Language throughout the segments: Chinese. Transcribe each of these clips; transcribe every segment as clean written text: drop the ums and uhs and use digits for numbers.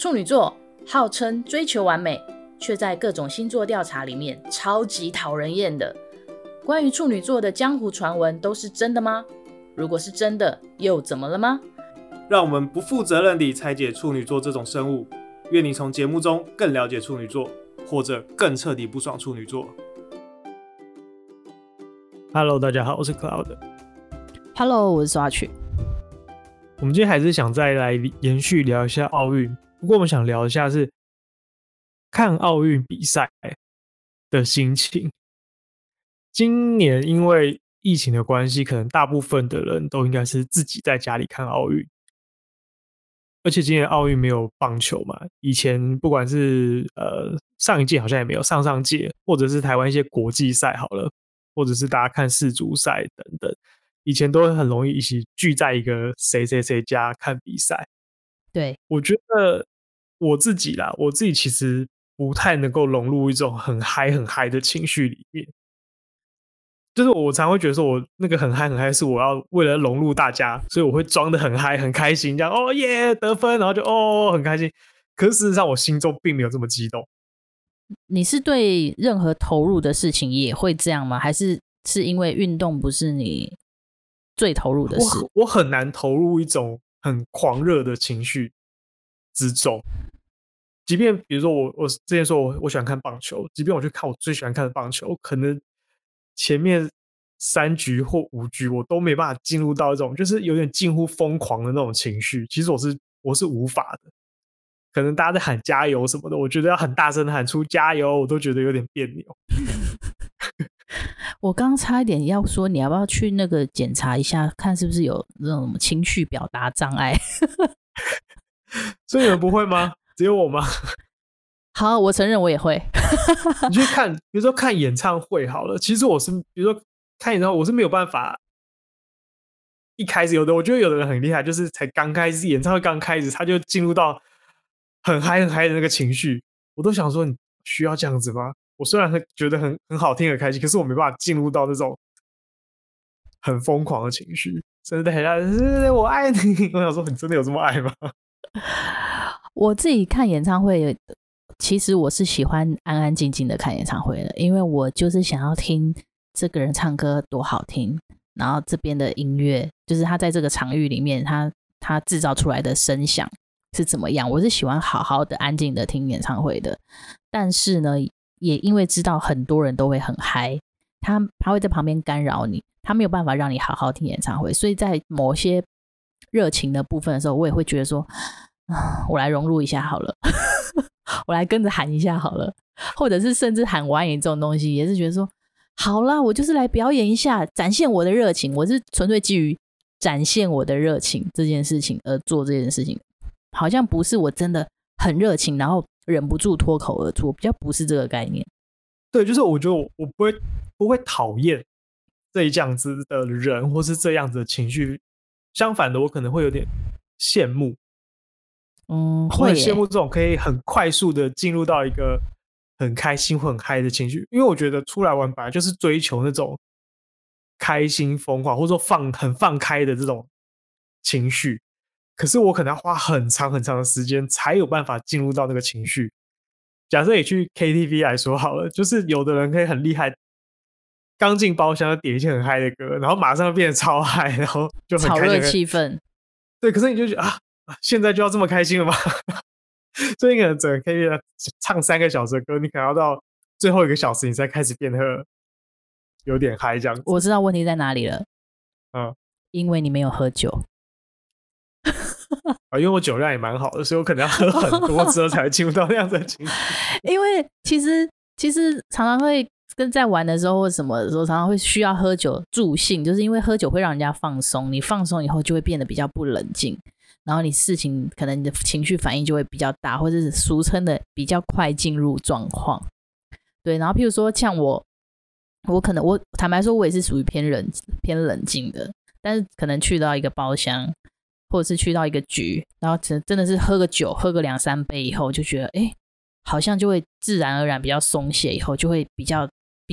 处女座号称追求完美，却在各种星座调查里面超级讨人厌的。关于处女座的江湖传闻都是真的吗？如果是真的，又怎么了吗？让我们不负责任地拆解处女座这种生物，愿你从节目中更了解处女座，或者更彻底不爽处女座。Hello， 大家好，我是 Cloud。Hello， 我是刷曲。我们今天还是想再来延续聊一下奥运，不过我们想聊一下是看奥运比赛的心情。今年因为疫情的关系，可能大部分的人都应该是自己在家里看奥运，而且今年奥运没有棒球嘛，以前不管是上一届好像也没有，上上届或者是台湾一些国际赛好了，或者是大家看世足赛等等，以前都很容易一起聚在一个谁谁谁家看比赛。对，我觉得我自己其实不太能够融入一种很嗨很嗨的情绪里面，就是我常会觉得说我那个很嗨很嗨是我要为了融入大家，所以我会装得很嗨很开心，这样哦耶得分，然后就哦很开心，可是事实上我心中并没有这么激动。你是对任何投入的事情也会这样吗？还是因为运动不是你最投入的事？ 我很难投入一种很狂热的情绪之中，即便比如说 我之前说 我喜欢看棒球，即便我去看我最喜欢看的棒球，可能前面3局或5局我都没办法进入到一种就是有点近乎疯狂的那种情绪，其实我是无法的。可能大家在喊加油什么的，我觉得要很大声喊出加油我都觉得有点别扭。我刚差一点要说你要不要去那个检查一下，看是不是有那种情绪表达障碍。所以你们不会吗？只有我吗？好，我承认我也会。你去看，比如说看演唱会好了，其实我是，比如说看演唱会，我是没有办法。一开始有的，我觉得有的人很厉害，就是才刚开始演唱会刚开始，他就进入到很嗨很嗨的那个情绪，我都想说你需要这样子吗？我虽然觉得很好听很开心，可是我没办法进入到那种很疯狂的情绪，甚至很像我爱你。我想说，你真的有这么爱吗？我自己看演唱会。其实我是喜欢安安静静的看演唱会的，因为我就是想要听这个人唱歌多好听，然后这边的音乐就是他在这个场域里面他制造出来的声响是怎么样，我是喜欢好好的安静的听演唱会的。但是呢，也因为知道很多人都会很嗨，他会在旁边干扰你，他没有办法让你好好听演唱会，所以在某些热情的部分的时候，我也会觉得说我来融入一下好了。我来跟着喊一下好了，或者是甚至喊完这种东西也是觉得说好啦，我就是来表演一下，展现我的热情，我是纯粹基于展现我的热情这件事情而做这件事情，好像不是我真的很热情然后忍不住脱口而出，比较不是这个概念。对，就是我觉得我不会讨厌这样子的人或是这样子的情绪，相反的我可能会有点羡慕。我很羡慕这种可以很快速的进入到一个很开心或很嗨的情绪，因为我觉得出来玩本来就是追求那种开心疯狂或者说很放开的这种情绪，可是我可能要花很长很长的时间才有办法进入到那个情绪。假设也去 KTV 来说好了，就是有的人可以很厉害，刚进包厢就点一些很嗨的歌，然后马上变得超嗨，然后就很开心，炒热气氛。对，可是你就觉得啊，现在就要这么开心了吗？所以你可能整个 KTV 唱3个小时的歌，你可能要到最后1个小时你才开始变得有点嗨这样子。我知道问题在哪里了。因为你没有喝酒。因为我酒量也蛮好的，所以我可能要喝很多之后才进入到那样的情绪。因为其实常常会跟在玩的时候或什么的时候，常常会需要喝酒助兴，就是因为喝酒会让人家放松，你放松以后就会变得比较不冷静，然后你事情可能你的情绪反应就会比较大，或者是俗称的比较快进入状况。对，然后譬如说像我可能我坦白说我也是属于偏冷静的，但是可能去到一个包厢或者是去到一个局，然后真的是喝个酒喝个2-3杯以后就觉得哎，好像就会自然而然比较松懈，以后就会比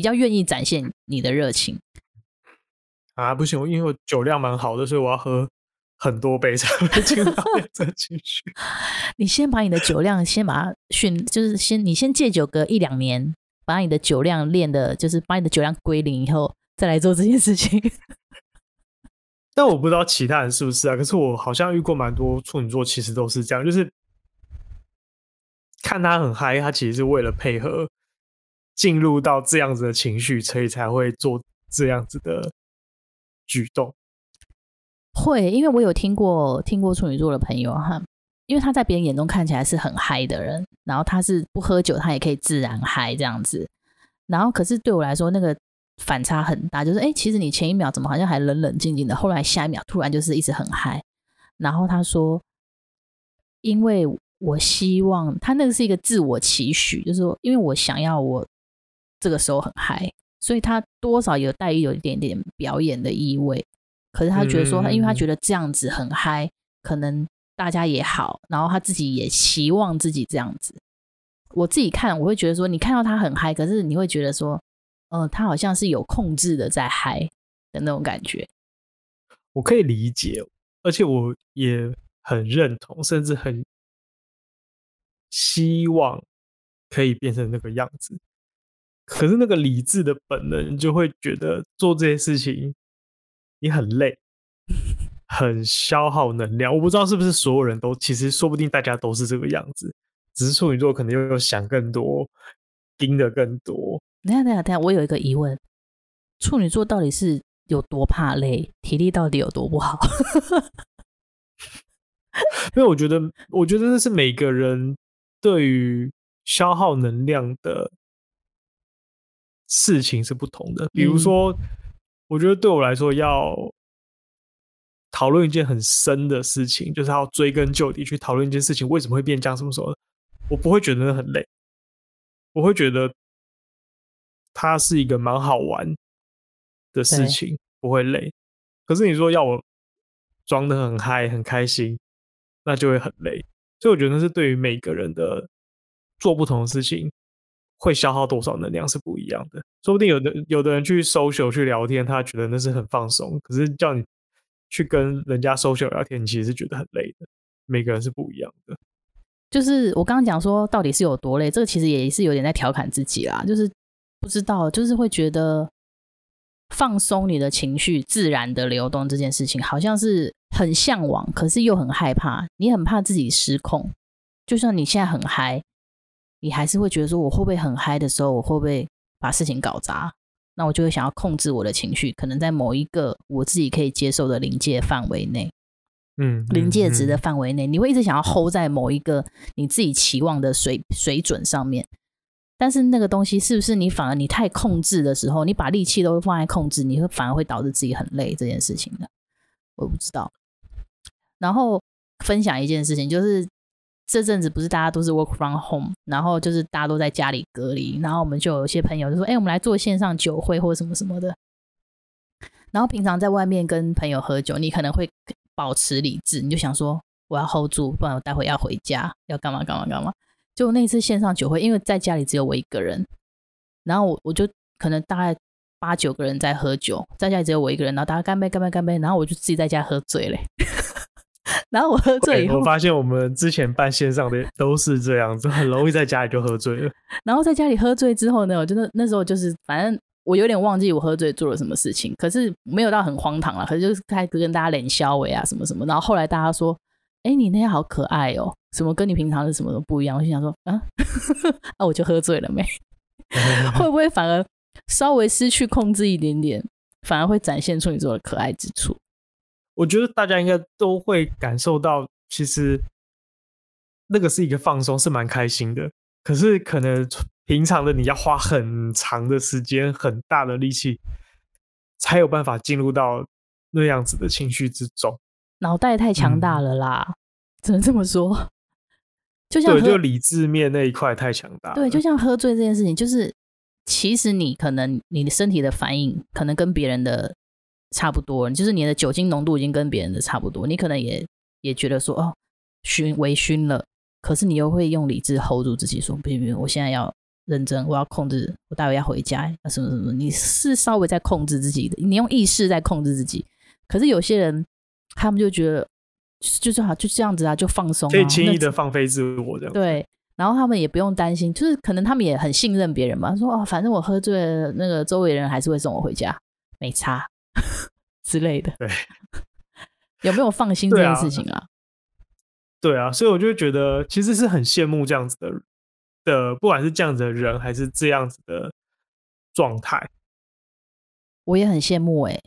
较愿意展现你的热情。不行，因为我酒量蛮好的，所以我要喝很多杯才会进到变成情绪。你先把你的酒量先把它训，就是先你先戒酒个一两年，把你的酒量练的，就是把你的酒量归零以后，再来做这件事情。但我不知道其他人是不是啊，可是我好像遇过蛮多处女座，其实都是这样，就是看他很嗨，他其实是为了配合进入到这样子的情绪，所以才会做这样子的举动。会，因为我有听过处女座的朋友哈，因为他在别人眼中看起来是很嗨的人，然后他是不喝酒他也可以自然嗨这样子，然后可是对我来说那个反差很大，就是其实你前一秒怎么好像还冷冷静静的，后来下一秒突然就是一直很嗨。然后他说因为我希望他那个是一个自我期许，就是说因为我想要我这个时候很嗨，所以他多少有带有一点点表演的意味，可是他觉得说因为他觉得这样子很嗨可能大家也好，然后他自己也期望自己这样子。我自己看我会觉得说你看到他很嗨，可是你会觉得说他好像是有控制的在嗨的那种感觉。我可以理解，而且我也很认同，甚至很希望可以变成那个样子。可是那个理智的本能就会觉得做这些事情你很累，很消耗能量。我不知道是不是所有人都，其实说不定大家都是这个样子，只是处女座可能又想更多，盯得更多。等一下，我有一个疑问，处女座到底是有多怕累？体力到底有多不好？因为我觉得那是每个人对于消耗能量的事情是不同的。比如说我觉得对我来说要讨论一件很深的事情，就是要追根究底去讨论一件事情为什么会变这样什么什么的，我不会觉得很累，我会觉得它是一个蛮好玩的事情，不会累。可是你说要我装得很嗨很开心，那就会很累。所以我觉得那是对于每个人的做不同的事情会消耗多少能量是不一样的。说不定有的人去 social 去聊天，他觉得那是很放松，可是叫你去跟人家 social 聊天，你其实是觉得很累的。每个人是不一样的。就是我刚刚讲说到底是有多累，这个其实也是有点在调侃自己啦，就是不知道，就是会觉得放松你的情绪自然的流动这件事情好像是很向往，可是又很害怕。你很怕自己失控，就算你现在很嗨，你还是会觉得说我会不会很嗨的时候我会不会把事情搞砸，那我就会想要控制我的情绪，可能在某一个我自己可以接受的临界范围内，临界值的范围内，你会一直想要 hold 在某一个你自己期望的 水准上面。但是那个东西是不是你反而你太控制的时候，你把力气都放在控制，你会反而会导致自己很累这件事情的，我不知道。然后分享一件事情，就是这阵子不是大家都是 work from home， 然后就是大家都在家里隔离，然后我们就有些朋友就说我们来做线上酒会或什么什么的。然后平常在外面跟朋友喝酒，你可能会保持理智，你就想说我要 hold 住，不然我待会要回家要干嘛干嘛干嘛。就那次线上酒会，因为在家里只有我一个人，然后我就可能大概8-9个人在喝酒，在家里只有我一个人，然后大家干杯干杯干杯，然后我就自己在家喝醉了。然后我喝醉以后，我发现我们之前办线上的都是这样子，很容易在家里就喝醉了。然后在家里喝醉之后呢，我就那时候就是反正我有点忘记我喝醉做了什么事情，可是没有到很荒唐啦，可是就是开始跟大家冷笑话啊什么什么。然后后来大家说你那天好可爱哦，什么跟你平常是什么都不一样。我就想说啊我就喝醉了没？会不会反而稍微失去控制一点点，反而会展现出你做的可爱之处？我觉得大家应该都会感受到，其实那个是一个放松，是蛮开心的。可是可能平常的你要花很长的时间、很大的力气，才有办法进入到那样子的情绪之中。脑袋太强大了啦，只能这么说。就像就理智面那一块太强大了。对，就像喝醉这件事情，就是其实你可能你的身体的反应可能跟别人的差不多，就是你的酒精浓度已经跟别人的差不多，你可能也觉得说微醺了，可是你又会用理智 hold 住自己说不行不行，我现在要认真，我要控制，我待会要回家什么什么。你是稍微在控制自己的，你用意识在控制自己。可是有些人他们就觉得就是好就这样子啊，就放松、啊，可以轻易的放飞自我的。对，然后他们也不用担心，就是可能他们也很信任别人嘛，说哦，反正我喝醉了，那个周围人还是会送我回家，没差之类的。对，有没有放心这件事情啊？对啊，所以我就觉得其实是很羡慕这样子的，不管是这样子的人还是这样子的状态，我也很羡慕欸。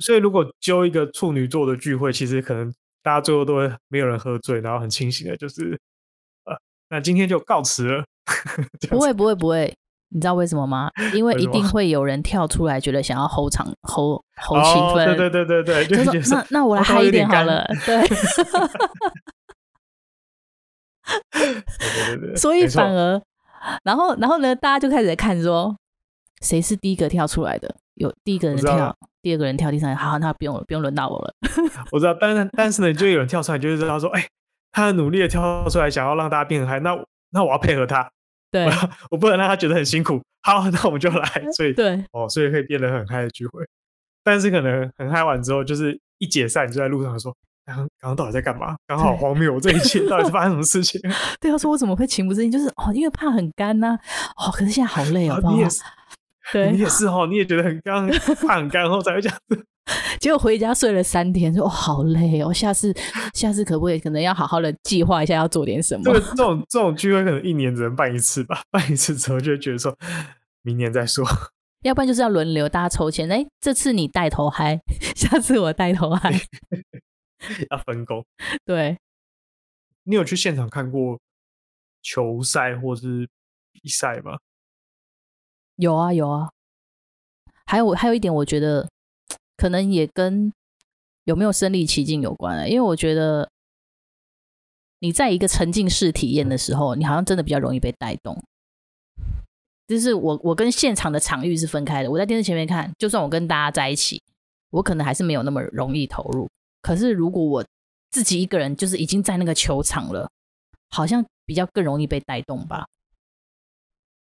所以如果揪一个处女座的聚会，其实可能大家最后都会没有人喝醉，然后很清醒的，就是那今天就告辞了不会，你知道为什么吗？因为一定会有人跳出来觉得想要吼气氛、哦、对，就说那我来嗨一点好了，对对，所以反而然后呢，大家就开始在看说谁是第一个跳出来的，有第一个人跳，第二个人跳，第三个，好，那不用轮到我了我知道，但是呢，就有人跳出来，就是知道说他很努力的跳出来想要让大家变很嗨，那我要配合他，对，我不能让他觉得很辛苦，好，那我们就来，所以对，所以可以变得很嗨的聚会。但是可能很嗨完之后，就是一解散，就在路上说刚刚到底在干嘛？刚好荒谬，我这一切到底是发生什么事情？对，他说我怎么会情不自禁？就是因为怕很干呐、啊，可是现在好累哦，你也是，对，你也是哦，你也觉得很干，怕很干，然后才会这样子。结果回家睡了3天，说好累哦，下次可不可以可能要好好的计划一下要做点什么？对，这种聚会可能1年只能办一次吧，办一次之后就会觉得说明年再说，要不然就是要轮流大家抽签，这次你带头嗨，下次我带头嗨要分工。对，你有去现场看过球赛或是比赛吗？有啊，还有一点我觉得可能也跟有没有身临其境有关因为我觉得你在一个沉浸式体验的时候，你好像真的比较容易被带动。就是我跟现场的场域是分开的，我在电视前面看，就算我跟大家在一起，我可能还是没有那么容易投入。可是如果我自己一个人，就是已经在那个球场了，好像比较更容易被带动吧。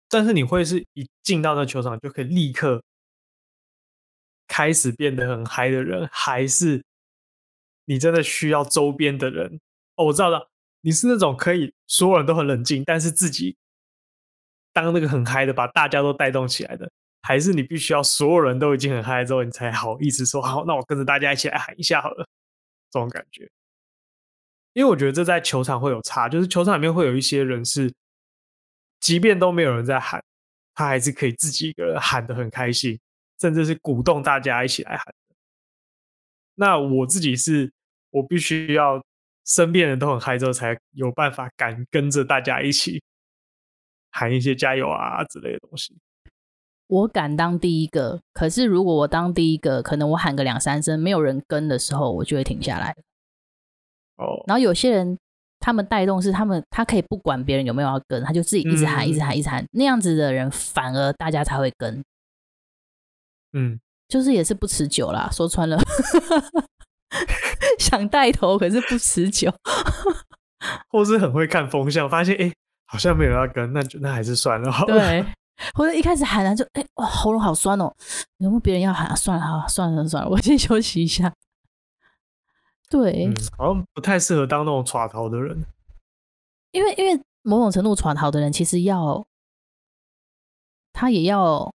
但是你会是一进到那球场就可以立刻开始变得很嗨的人，还是你真的需要周边的人？我知道了，你是那种可以所有人都很冷静，但是自己当那个很嗨的，把大家都带动起来的，还是你必须要所有人都已经很嗨之后，你才好意思说好，那我跟着大家一起来喊一下好了，这种感觉。因为我觉得这在球场会有差，就是球场里面会有一些人是，即便都没有人在喊，他还是可以自己一个人喊得很开心，甚至是鼓动大家一起来喊。那我自己是，我必须要身边人都很嗨之后，才有办法敢跟着大家一起喊一些加油啊之类的东西。我敢当第一个，可是如果我当第一个，可能我喊个2-3声，没有人跟的时候，我就会停下来。然后有些人他们带动是他可以不管别人有没有要跟，他就自己一直喊，一直喊，一直喊，那样子的人反而大家才会跟。就是也是不持久啦，说穿了想带头可是不持久或是很会看风向，发现好像没有要跟，那还是算了好了。对，或者一开始喊就喉咙好酸哦，有没有别人要喊算了，我先休息一下。对，好像不太适合当那种耍逃的人，因为某种程度耍逃的人其实他也要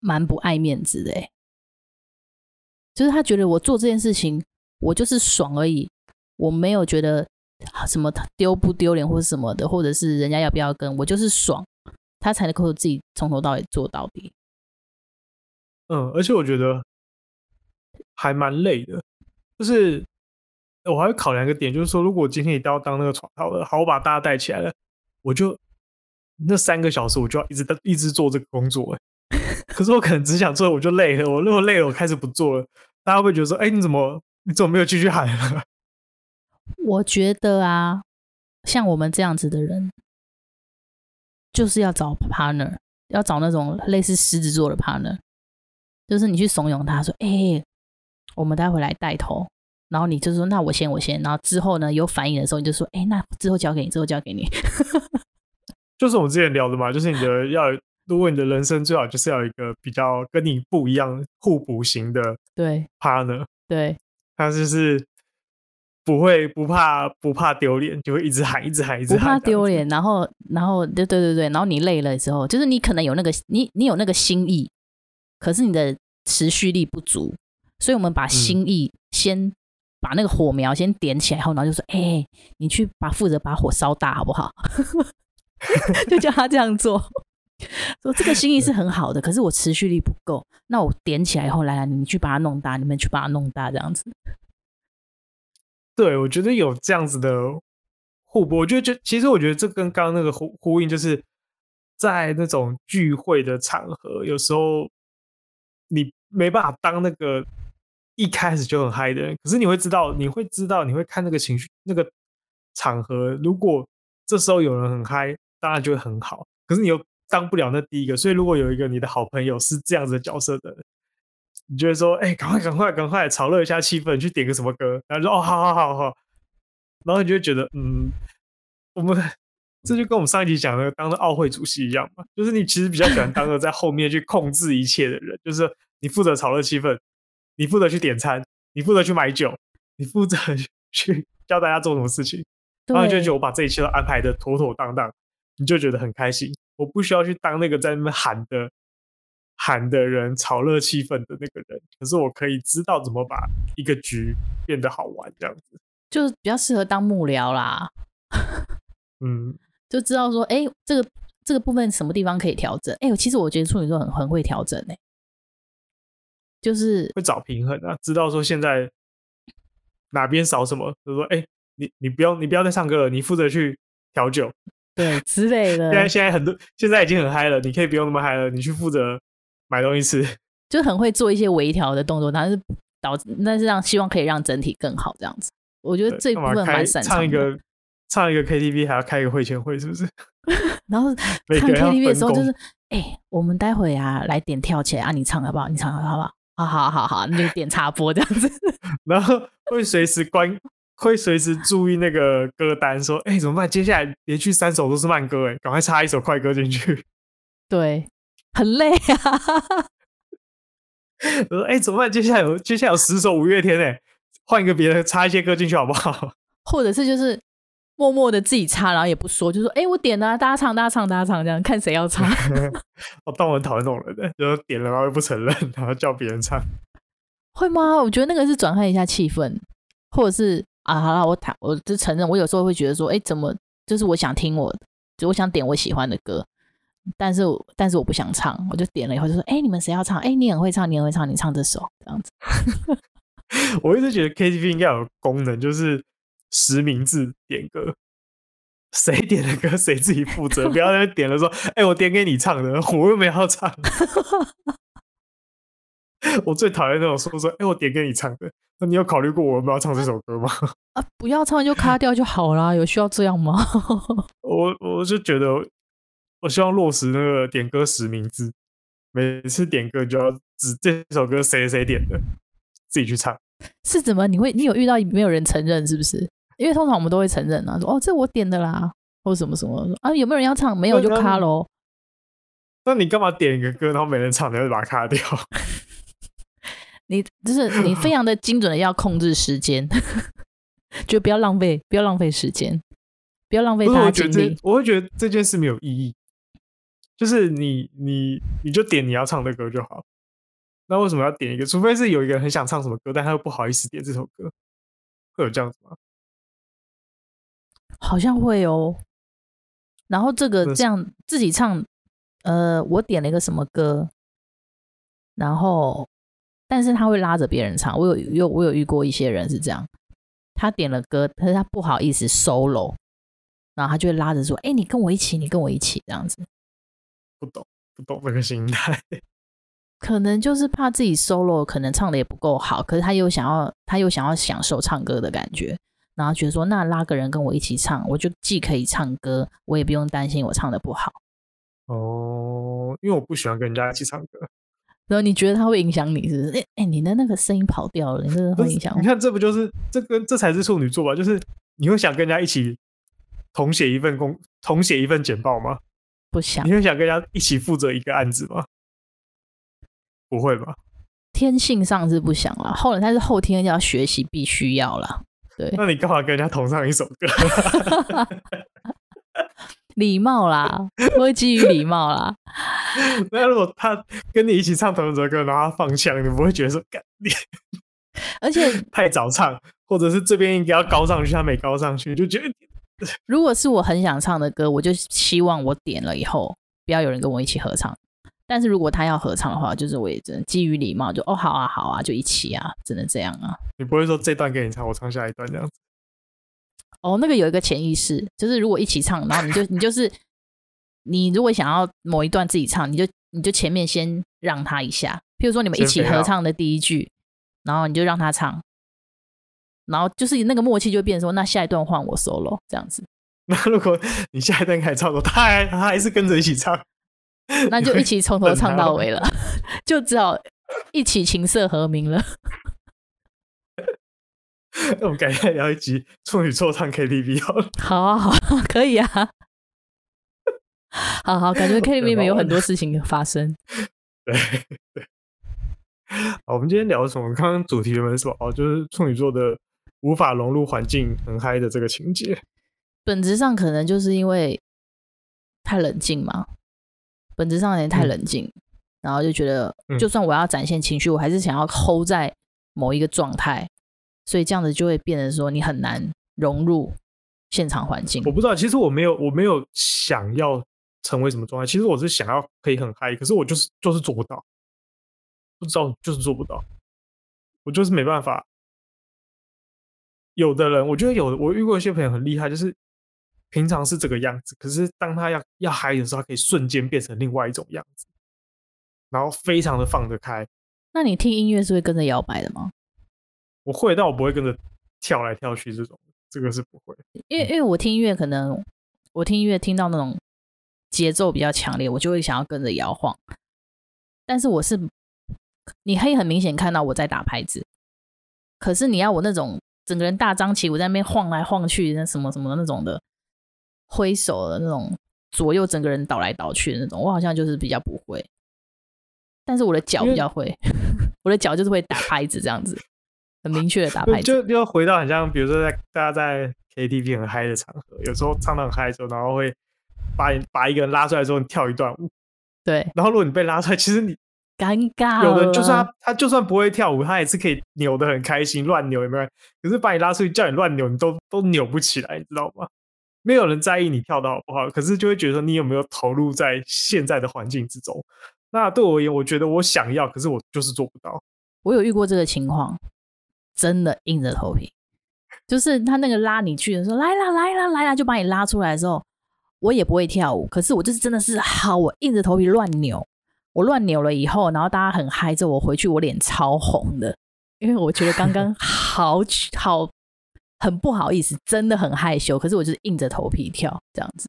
蛮不爱面子的就是他觉得我做这件事情我就是爽而已，我没有觉得什么丢不丢脸或什么的，或者是人家要不要跟，我就是爽，他才能够自己从头到尾做到底。而且我觉得还蛮累的，就是我还会考量一个点，就是说如果今天一定要当那个闯套的，好，我把大家带起来了，我就那3个小时我就要一直做这个工作可是我可能只想做，我就累了。我如果累了，我开始不做了，大家会觉得说：“你怎么没有继续喊了？”我觉得啊，像我们这样子的人，就是要找 partner， 要找那种类似狮子座的 partner， 就是你去怂恿他说：“我们待会来带头。”然后你就说：“那我先。”然后之后呢，有反应的时候，你就说：“那之后交给你。”就是我们之前聊的嘛，就是你的要。如果你的人生最好就是要有一个比较跟你不一样互补型的 partner， 对，他就是不怕丢脸，就会一直喊一直喊一直喊，不怕丢脸，然后对，然后你累了之后，就是你可能有那个你有那个心意，可是你的持续力不足，所以我们把心意先把那个火苗先点起来后，然后就说欸，你去负责把火烧大好不好就叫他这样做，说这个心意是很好的，可是我持续力不够，那我点起来后，来你们去把它弄大，这样子。对，我觉得有这样子的互补，其实我觉得这跟刚刚那个 呼应，就是在那种聚会的场合，有时候你没办法当那个一开始就很嗨的人，可是你会知道，你会看那个情绪，那个场合，如果这时候有人很嗨，当然就会很好，可是你又当不了那第一个，所以如果有一个你的好朋友是这样子的角色的人，你就会说欸，赶快炒热一下气氛，去点个什么歌，然后就说哦好，然后你就会觉得这就跟我们上一集讲的当奥会主席一样嘛，就是你其实比较喜欢当个在后面去控制一切的人就是你负责炒热气氛，你负责去点餐，你负责去买酒，你负责去教大家做什么事情，然后你就觉得我把这一切都安排的妥妥当当，你就觉得很开心，我不需要去当那个在那边喊的人，炒热气氛的那个人，可是我可以知道怎么把一个局变得好玩，这样子就比较适合当幕僚啦就知道说欸，这个部分什么地方可以调整，欸，其实我觉得处女座 很会调整欸，就是会找平衡啊，知道说现在哪边少什么，就说欸，你不要再唱歌了，你负责去调酒，对之类的现在已经很嗨了，你可以不用那么嗨了，你去负责买东西吃，就很会做一些微调的动作，但是希望可以让整体更好，这样子我觉得这一部分蛮擅长的。唱一个 KTV 还要开一个会前会，是不是然后唱 KTV 的时候就是欸，我们待会啊来点跳起来啊，你唱好不好好，你就点插播这样子然后会随时注意那个歌单，说欸怎么办，接下来连续3首都是慢歌欸，赶快插一首快歌进去，对很累啊我说欸怎么办，接下来有10首五月天欸，换一个别的插一些歌进去好不好，或者是就是默默的自己插，然后也不说，就说欸我点了啊，大家唱这样看谁要唱我当我很讨厌这种人的，就是点了然后又不承认，然后叫别人唱，会吗？我觉得那个是转换一下气氛，或者是啊好啦，我就承认我有时候会觉得说欸怎么就是我想听我想点我喜欢的歌，但是我不想唱，我就点了以后就说欸你们谁要唱，欸你很会唱，你唱这首，这样子我一直觉得 KTV 应该有功能，就是实名制点歌，谁点的歌谁自己负责不要在那点了说欸我点给你唱的，我又没有要唱我最讨厌那种说欸我点给你唱的，那你有考虑过我有没有唱这首歌吗？啊，不要唱就卡掉就好啦，有需要这样吗我就觉得我希望落实那个点歌实名制，每次点歌就要指这首歌谁点的，自己去唱。是怎么？你有遇到没有人承认是不是？因为通常我们都会承认啊，说哦这我点的啦，或什么什么啊，有没有人要唱？没有就卡咯。那你干嘛点一个歌，然后没人唱，你就把它卡掉？你非常的精准的要控制时间，就不要浪费时间，不要浪费大家精力。我会觉得这件事没有意义。就是你就点你要唱的歌就好，那为什么要点一个？除非是有一个人很想唱什么歌，但他又不好意思点这首歌，会有这样子吗？好像会哦。然后这样自己唱，我点了一个什么歌，然后但是他会拉着别人唱。我有遇过一些人是这样，他点了歌，但是他不好意思 solo， 然后他就会拉着说：“欸，你跟我一起这样子。”不懂这个心态，可能就是怕自己 solo 可能唱的也不够好，可是他又想要享受唱歌的感觉，然后觉得说那拉个人跟我一起唱，我就既可以唱歌，我也不用担心我唱的不好。哦，因为我不喜欢跟人家一起唱歌。然后你觉得他会影响你是不是？欸，你的那个声音跑掉了，你真的会影响我。你看这不就是这才是处女座吧？就是你会想跟人家一起同写一份简报吗？不想。你会想跟人家一起负责一个案子吗？不会吧，天性上是不想啦，后来他是后天要学习必须要啦对，那你干嘛跟人家同上一首歌？礼貌啦，我会基于礼貌啦。那如果他跟你一起唱同一首歌，然后他放枪，你不会觉得说干你？而且太早唱，或者是这边应该要高上去，他没高上去，就觉得。如果是我很想唱的歌，我就希望我点了以后不要有人跟我一起合唱。但是如果他要合唱的话，就是我也真的基于礼貌，就哦好啊好啊，就一起啊，真的这样啊。你不会说这段给你唱，我唱下一段这样子。哦，那个有一个潜意识，就是如果一起唱，然后你就是你如果想要某一段自己唱，你就前面先让他一下，譬如说你们一起合唱的第一句，然后你就让他唱。然后就是那个默契就变成说，那下一段换我 solo 这样子。那如果你下一段开始唱的时候，他还是跟着一起唱，那就一起从头唱到尾了，就只好一起琴瑟和鸣了。我们改天聊一集处女座唱 KTV 好了。好啊，好啊，可以啊。好好，感觉 KTV 没有很多事情发生。对对。好，我们今天聊什么？刚刚主题原本是什么？哦，就是处女座的。无法融入环境很嗨的这个情节，本质上可能就是因为太冷静嘛，本质上有点太冷静，然后就觉得就算我要展现情绪，我还是想要 hold 在某一个状态，所以这样子就会变成说你很难融入现场环境。我不知道，其实我没有想要成为什么状态，其实我是想要可以很嗨，可是我就是做不到，不知道就是做不到，我就是没办法。有的人我觉得我遇过一些朋友很厉害，就是平常是这个样子，可是当他要嗨的时候，他可以瞬间变成另外一种样子，然后非常的放得开。那你听音乐是会跟着摇摆的吗？我会，但我不会跟着跳来跳去，这个是不会。因为我听音乐，可能我听音乐听到那种节奏比较强烈，我就会想要跟着摇晃，但是我是你可以很明显看到我在打拍子，可是你要我那种整个人大张旗鼓在那边晃来晃去，那什么什么那种的挥手的那种左右整个人倒来倒去的那种，我好像就是比较不会，但是我的脚比较会我的脚就是会打拍子，这样子很明确的打拍子。就要回到很像比如说大家在 KTV 很嗨的场合，有时候唱到很嗨的时候，然后会把一个人拉出来之后你跳一段舞，对，然后如果你被拉出来，其实你尴尬了，有的就算他就算不会跳舞，他也是可以扭得很开心，乱扭有没有？可是把你拉出去叫你乱扭，你都扭不起来，你知道吗？没有人在意你跳得好不好，可是就会觉得说你有没有投入在现在的环境之中。那对我而言，我觉得我想要，可是我就是做不到。我有遇过这个情况，真的硬着头皮，就是他那个拉你去的时候，来啦来啦来啦，就把你拉出来的时候，我也不会跳舞，可是我就是真的是好，我硬着头皮乱扭。我乱扭了以后，然后大家很嗨之后，我回去我脸超红的，因为我觉得刚刚好很不好意思，真的很害羞，可是我就是硬着头皮跳这样子。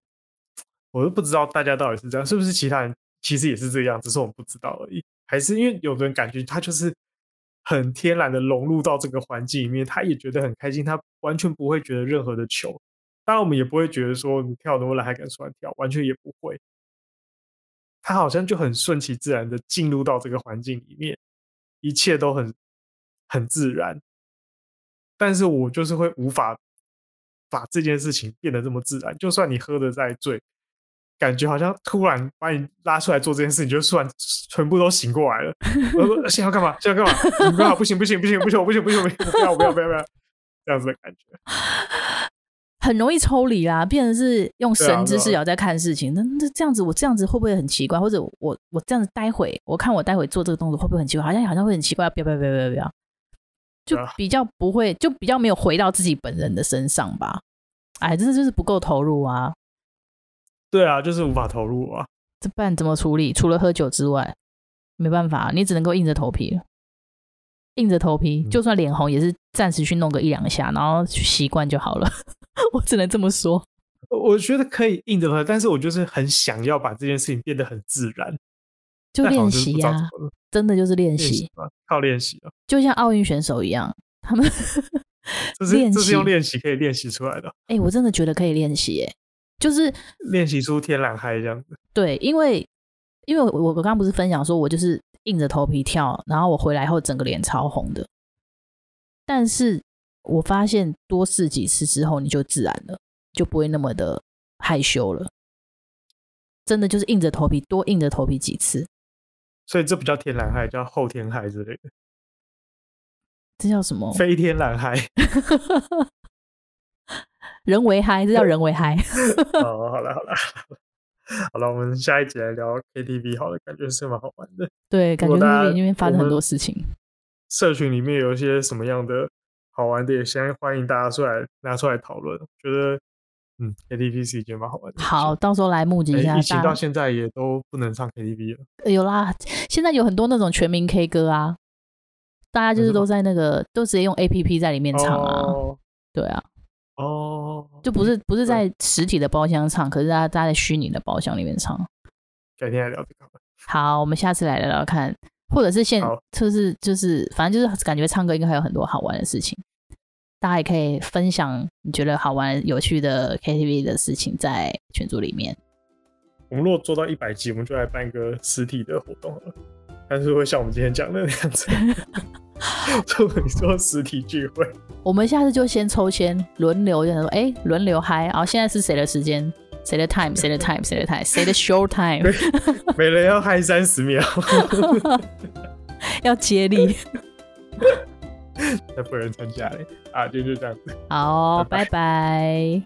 我都不知道大家到底是这样，是不是其他人其实也是这样，只是我们不知道而已。还是因为有的人感觉他就是很天然的融入到这个环境里面，他也觉得很开心，他完全不会觉得任何的糗。当然我们也不会觉得说你跳那么烂还敢出来跳，完全也不会。他好像就很顺其自然的进入到这个环境里面，一切都很自然。但是我就是会无法把这件事情变得这么自然，就算你喝得再醉，感觉好像突然把你拉出来做这件事，你就突然全部都醒过来了。我说现在要干嘛？现在要干嘛？你干嘛？不行不行不行不行！我不行不行不行！我不要不要不要不要！这样子的感觉。很容易抽离啦，变成是用神之视角在看事情。那这样子，我这样子会不会很奇怪？或者我这样子待会，我看我待会做这个动作会不会很奇怪？好像会很奇怪，不要，就比较不会，就比较没有回到自己本人的身上吧。哎，真的就是不够投入啊。对啊，就是无法投入啊。这不然怎么处理？除了喝酒之外，没办法，你只能够硬着头皮了。硬着头皮，就算脸红也是暂时去弄个一两下，然后习惯就好了。我只能这么说，我觉得可以硬着头皮，但是我就是很想要把这件事情变得很自然，就练习啊，真的就是练习，靠练习啊，就像奥运选手一样，他们这是用练习可以练习出来的。欸，我真的觉得可以练习，欸，就是练习出天然嗨这样子。对，因为我刚刚不是分享说我就是硬着头皮跳，然后我回来后整个脸超红的，但是我发现多试几次之后，你就自然了，就不会那么的害羞了。真的就是硬着头皮，多硬着头皮几次。所以这不叫天然害，叫后天害之类的。这叫什么？非天然害。人为嗨，这叫人为嗨。哦，好了好了好了，我们下一集来聊 KTV 好了，感觉是蛮好玩的。对，感觉那边发生很多事情。社群里面有一些什么样的好玩的，也先欢迎大家出来拿出来讨论。觉得KTV 是一件蛮好玩的。好，到时候来募集一下。疫情到现在也都不能唱 KTV 了。有啦，现在有很多那种全民 K 歌啊，大家就是都在那个都直接用 APP 在里面唱啊。哦、对啊。哦，就不是在实体的包厢唱，可是大家在虚拟的包厢里面唱。改天来聊这个。好，我们下次来聊聊看，或者是就是反正就是感觉唱歌应该还有很多好玩的事情，大家也可以分享你觉得好玩有趣的 KTV 的事情在群组里面。我们如果做到100集，我们就来办一个实体的活动了，但是会像我们今天讲的那样子。就你说实体聚会，我们下次就先抽签轮流，就想说轮流嗨，然后现在是谁的时间，谁的 time， 谁的 time， 谁的 time， 谁的 show time， 每人要嗨30秒，要接力，才不会有人参加嘞啊！就这样子，好，拜拜。